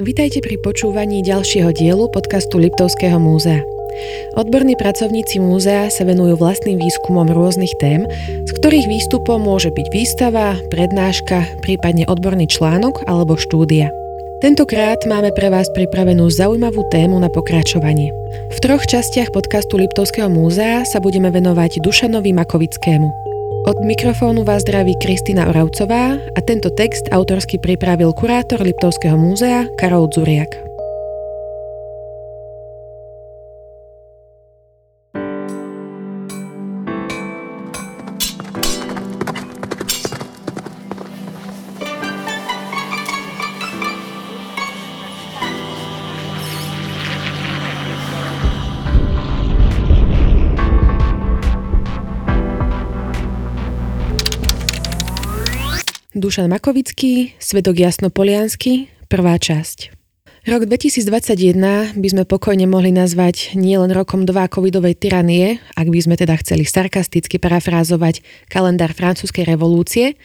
Vitajte pri počúvaní ďalšieho dielu podcastu Liptovského múzea. Odborní pracovníci múzea sa venujú vlastným výskumom rôznych tém, z ktorých výstupom môže byť výstava, prednáška, prípadne odborný článok alebo štúdia. Tentokrát máme pre vás pripravenú zaujímavú tému na pokračovanie. V troch častiach podcastu Liptovského múzea sa budeme venovať Dušanovi Makovickému. Od mikrofónu vás zdraví Kristina Oravcová a tento text autorsky pripravil kurátor Liptovského múzea Karol Dzuriak. Dušan Makovický, Svedok jasnopoliansky, prvá časť. Rok 2021 by sme pokojne mohli nazvať nielen rokom 2 covidovej tyranie, ak by sme teda chceli sarkasticky parafrázovať kalendár francúzskej revolúcie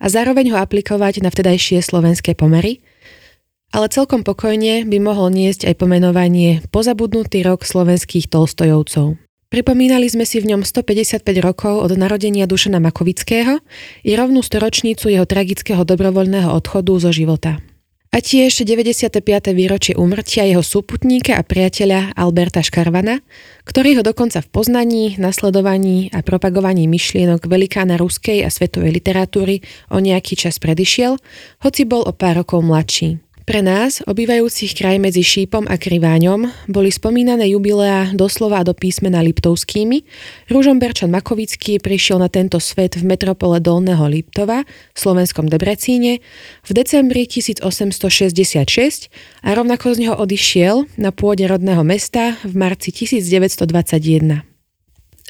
a zároveň ho aplikovať na vtedajšie slovenské pomery, ale celkom pokojne by mohol niesť aj pomenovanie Pozabudnutý rok slovenských Tolstojovcov. Pripomínali sme si v ňom 155 rokov od narodenia Dušana Makovického i rovnú storočnicu jeho tragického dobrovoľného odchodu zo života. A tiež 95. výročie úmrtia jeho súputníka a priateľa Alberta Škarvana, ktorý ho dokonca v poznaní, nasledovaní a propagovaní myšlienok velikána ruskej a svetovej literatúry o nejaký čas predišiel, hoci bol o pár rokov mladší. Pre nás, obývajúcich kraj medzi Šípom a Kriváňom, boli spomínané jubileá doslova do písmena liptovskými. Ružomberčan Makovický prišiel na tento svet v metropole Dolného Liptova, v slovenskom Debrecíne, v decembri 1866 a rovnako z neho odišiel na pôde rodného mesta v marci 1921.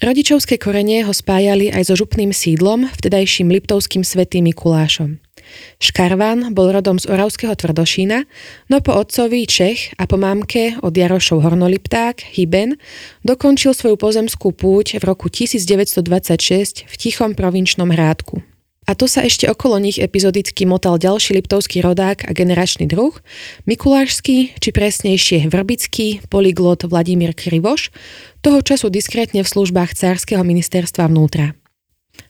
Rodičovské korene ho spájali aj so župným sídlom, vtedajším Liptovským Svätým Mikulášom. Škarvan bol rodom z oravského Tvrdošína, no po otcovi Čech a po mámke od Jarošov Hornolipták, Hyben, dokončil svoju pozemskú púť v roku 1926 v Tichom provinčnom Hrádku. A to sa ešte okolo nich epizodicky motal ďalší liptovský rodák a generačný druh, mikulášsky, či presnejšie vrbický polyglot Vladimír Krivoš, toho času diskrétne v službách cárskeho ministerstva vnútra.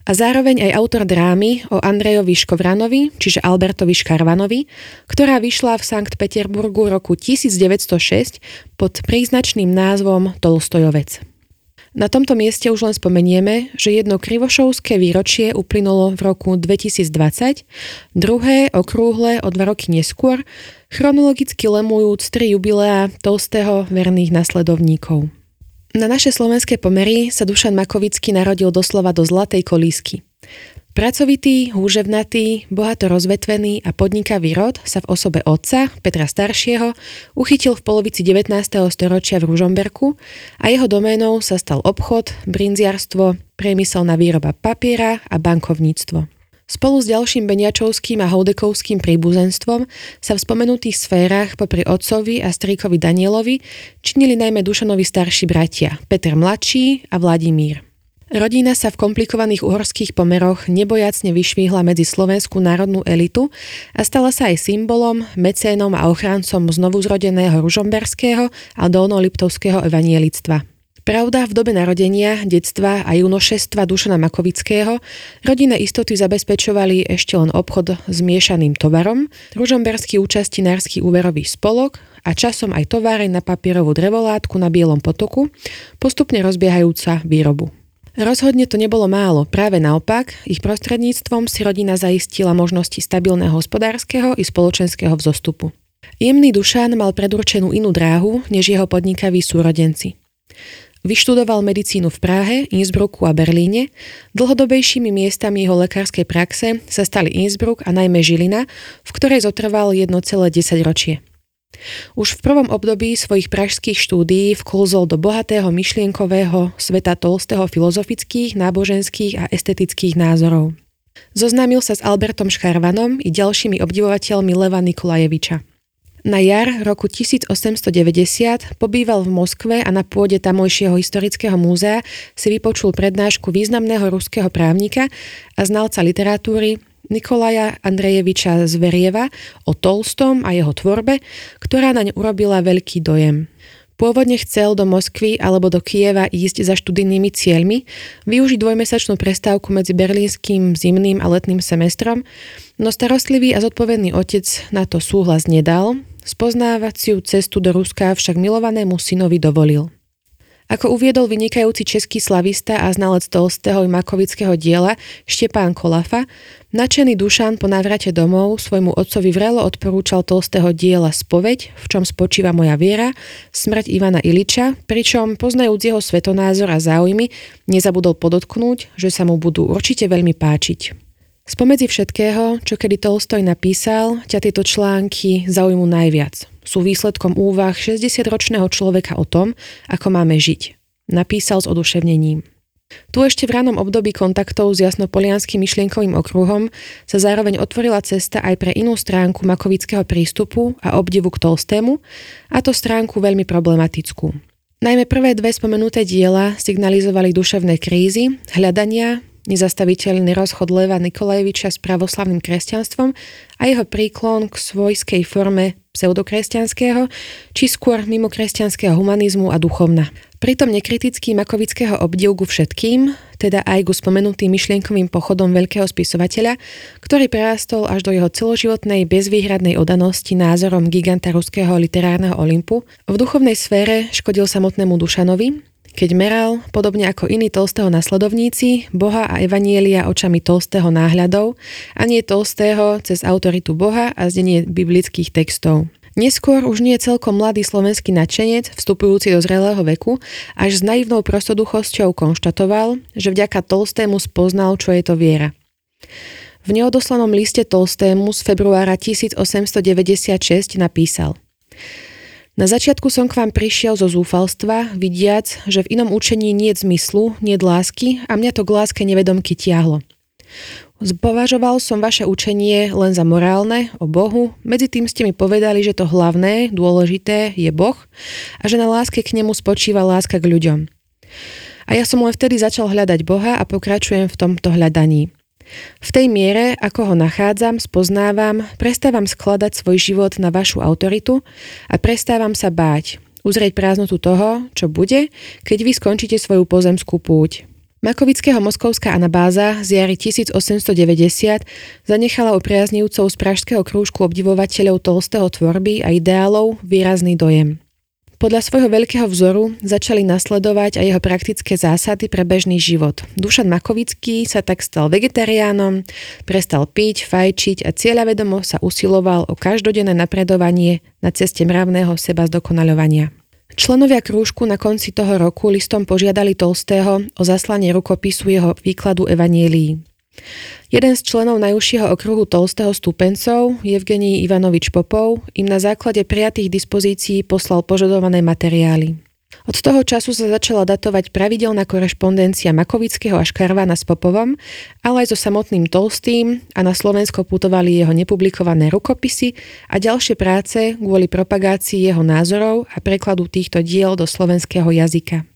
A zároveň aj autor drámy o Andrejovi Škovranovi, čiže Albertovi Škarvanovi, ktorá vyšla v Sankt Peterburgu roku 1906 pod príznačným názvom Tolstojovec. Na tomto mieste už len spomenieme, že jedno krivošovské výročie uplynulo v roku 2020, druhé okrúhle o 2 roky neskôr, chronologicky lemujúc 3 jubileá Tolstého verných nasledovníkov. Na naše slovenské pomery sa Dušan Makovický narodil doslova do zlatej kolísky. Pracovitý, húževnatý, bohato rozvetvený a podnikavý rod sa v osobe otca, Petra staršieho, uchytil v polovici 19. storočia v Ružomberku a jeho doménou sa stal obchod, brinziarstvo, priemyselná výroba papiera a bankovníctvo. Spolu s ďalším beniačovským a houdekovským príbuzenstvom sa v spomenutých sférach popri otcovi a strýkovi Danielovi činili najmä Dušanovi starší bratia, Peter Mladší a Vladimír. Rodina sa v komplikovaných uhorských pomeroch nebojacne vyšvihla medzi slovenskú národnú elitu a stala sa aj symbolom, mecénom a ochrancom znovuzrodeného ružomberského a dolnoliptovského evanielictva. Pravda, v dobe narodenia, detstva a junošestva Dušana Makovického rodinné istoty zabezpečovali ešte len obchod s miešaným tovarom, ružomberský účastinársky úverový spolok a časom aj továreň na papierovú drevolátku na Bielom potoku, postupne rozbiehajúca výrobu. Rozhodne to nebolo málo, práve naopak, ich prostredníctvom si rodina zaistila možnosti stabilného hospodárskeho i spoločenského vzostupu. Jemný Dušan mal predurčenú inú dráhu, než jeho podnikaví súrodenci. Vyštudoval medicínu v Prahe, Innsbrucku a Berlíne, dlhodobejšími miestami jeho lekárskej praxe sa stali Innsbruck a najmä Žilina, v ktorej zotrval 1,10 ročie. Už v prvom období svojich pražských štúdií vklzol do bohatého myšlienkového sveta Tolstého filozofických, náboženských a estetických názorov. Zoznámil sa s Albertom Škarvanom i ďalšími obdivovateľmi Leva Nikolajeviča. Na jar roku 1890 pobýval v Moskve a na pôde tamojšieho historického múzea si vypočul prednášku významného ruského právnika a znalca literatúry Nikolaja Andrejeviča Zverieva o Tolstom a jeho tvorbe, ktorá naň urobila veľký dojem. Pôvodne chcel do Moskvy alebo do Kieva ísť za študijnými cieľmi, využiť dvojmesačnú prestávku medzi berlínskym zimným a letným semestrom, no starostlivý a zodpovedný otec na to súhlas nedal, spoznávaciu cestu do Ruska však milovanému synovi dovolil. Ako uviedol vynikajúci český slavista a znalec Tolstého i Makovického diela Štepán Kolafa, nadšený Dušan po návrate domov svojmu otcovi vrelo odporúčal Tolstého diela Spoveď, v čom spočíva moja viera, Smrť Ivana Iliča, pričom poznajúc jeho svetonázor a záujmy, nezabudol podotknúť, že sa mu budú určite veľmi páčiť. Spomedzi všetkého, čo kedy Tolstoj napísal, ťa tieto články zaujímu najviac. Sú výsledkom úvah 60-ročného človeka o tom, ako máme žiť. Napísal s oduševnením. Tu ešte v ranom období kontaktov s jasnopolianskym myšlienkovým okruhom sa zároveň otvorila cesta aj pre inú stránku makovického prístupu a obdivu k Tolstému, a to stránku veľmi problematickú. Najmä prvé dve spomenuté diela signalizovali duševné krízy, hľadania, nezastaviteľný rozchod Leva Nikolajeviča s pravoslavným kresťanstvom a jeho príklon k svojskej forme pseudokresťanského, či skôr mimokresťanského humanizmu a duchovna. Pritom nekritický makovického obdiv ku všetkým, teda aj ku spomenutým myšlienkovým pochodom veľkého spisovateľa, ktorý prerástol až do jeho celoživotnej bezvýhradnej odanosti názorom giganta ruského literárneho Olympu, v duchovnej sfére škodil samotnému Dušanovi, keď meral, podobne ako iní Tolstého nasledovníci, Boha a evanielia očami Tolstého náhľadov a nie Tolstého cez autoritu Boha a zdenie biblických textov. Neskôr už nie celkom mladý slovenský nadšenec, vstupujúci do zrelého veku, až s naivnou prostoduchosťou konštatoval, že vďaka Tolstému spoznal, čo je to viera. V neodoslanom liste Tolstému z februára 1896 napísal: Na začiatku som k vám prišiel zo zúfalstva, vidiac, že v inom učení nie je zmyslu, nie je lásky a mňa to k láske nevedomky tiahlo. Zpovažoval som vaše učenie len za morálne, o Bohu, medzi tým ste mi povedali, že to hlavné, dôležité je Boh a že na láske k nemu spočíva láska k ľuďom. A ja som len vtedy začal hľadať Boha a pokračujem v tomto hľadaní. V tej miere, ako ho nachádzam, spoznávam, prestávam skladať svoj život na vašu autoritu a prestávam sa báť, uzrieť prázdnotu toho, čo bude, keď vy skončíte svoju pozemskú púť. Makovického moskovská anabáza z jary 1890 zanechala u priaznivcov z pražského krúžku obdivovateľov Tolstého tvorby a ideálov výrazný dojem. Podľa svojho veľkého vzoru začali nasledovať aj jeho praktické zásady pre bežný život. Dušan Makovický sa tak stal vegetariánom, prestal piť, fajčiť a cieľavedomo sa usiloval o každodenné napredovanie na ceste mravného seba zdokonaľovania. Členovia krúžku na konci toho roku listom požiadali Tolstého o zaslanie rukopisu jeho výkladu evanielií. Jeden z členov najúžšieho okruhu Tolstého stúpencov, Jevgenij Ivanovič Popov, im na základe prijatých dispozícií poslal požadované materiály. Od toho času sa začala datovať pravidelná korešpondencia Makovického a Škarvana s Popovom, ale aj so samotným Tolstým a na Slovensko putovali jeho nepublikované rukopisy a ďalšie práce kvôli propagácii jeho názorov a prekladu týchto diel do slovenského jazyka.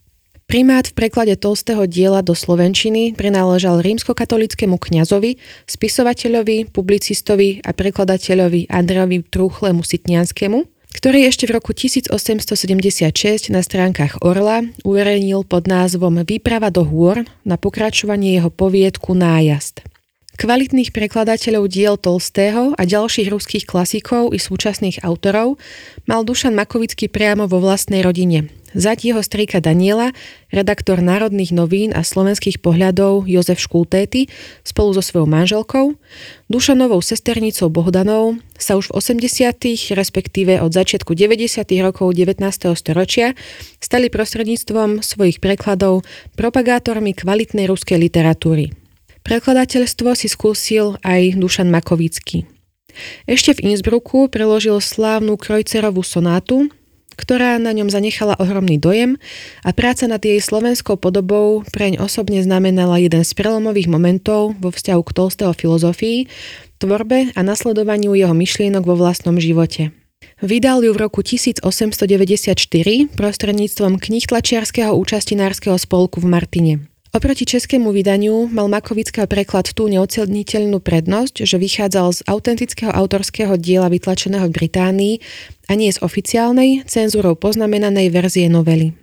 Primát v preklade Tolstého diela do slovenčiny prináležal rímskokatolíckemu kňazovi, spisovateľovi, publicistovi a prekladateľovi Andrejovi Trúchlemu Sitnianskému, ktorý ešte v roku 1876 na stránkach Orla uverejnil pod názvom Výprava do hôr na pokračovanie jeho poviedku Nájazd. Kvalitných prekladateľov diel Tolstého a ďalších ruských klasikov i súčasných autorov mal Dušan Makovický priamo vo vlastnej rodine. Zať jeho strýka Daniela, redaktor Národných novín a slovenských pohľadov Jozef Škultéty spolu so svojou manželkou, Dušanovou sesternicou Bohdanou sa už v 80., respektíve od začiatku 90. rokov 19. storočia stali prostredníctvom svojich prekladov propagátormi kvalitnej ruskej literatúry. Prekladateľstvo si skúsil aj Dušan Makovický. Ešte v Innsbrucku preložil slávnu Kreuzerovú sonátu, ktorá na ňom zanechala ohromný dojem a práca nad jej slovenskou podobou preň osobne znamenala jeden z prelomových momentov vo vzťahu k Tolstého filozofii, tvorbe a nasledovaniu jeho myšlienok vo vlastnom živote. Vydal ju v roku 1894 prostredníctvom knihtlačiarskeho účastinárskeho spolku v Martine. O Oproti českému vydaniu mal Makovického preklad tú neoceniteľnú prednosť, že vychádzal z autentického autorského diela vytlačeného v Británii a nie z oficiálnej, cenzúrou poznamenanej verzie novely.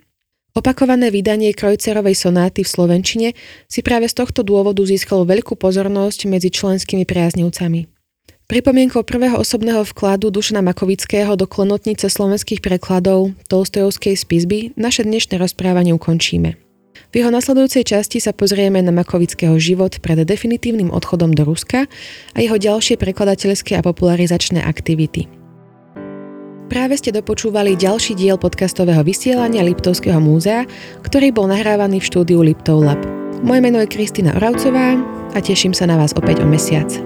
Opakované vydanie Kreuzerovej sonáty v slovenčine si práve z tohto dôvodu získalo veľkú pozornosť medzi členskými priaznivcami. Pripomienkou prvého osobného vkladu Dušana Makovického do klenotnice slovenských prekladov Tolstojovskej spisby naše dnešné rozprávanie ukončíme. V jeho nasledujúcej časti sa pozrieme na Makovického život pred definitívnym odchodom do Ruska a jeho ďalšie prekladateľské a popularizačné aktivity. Práve ste dopočúvali ďalší diel podcastového vysielania Liptovského múzea, ktorý bol nahrávaný v štúdiu Liptov Lab. Moje meno je Kristina Oravcová a teším sa na vás opäť o mesiac.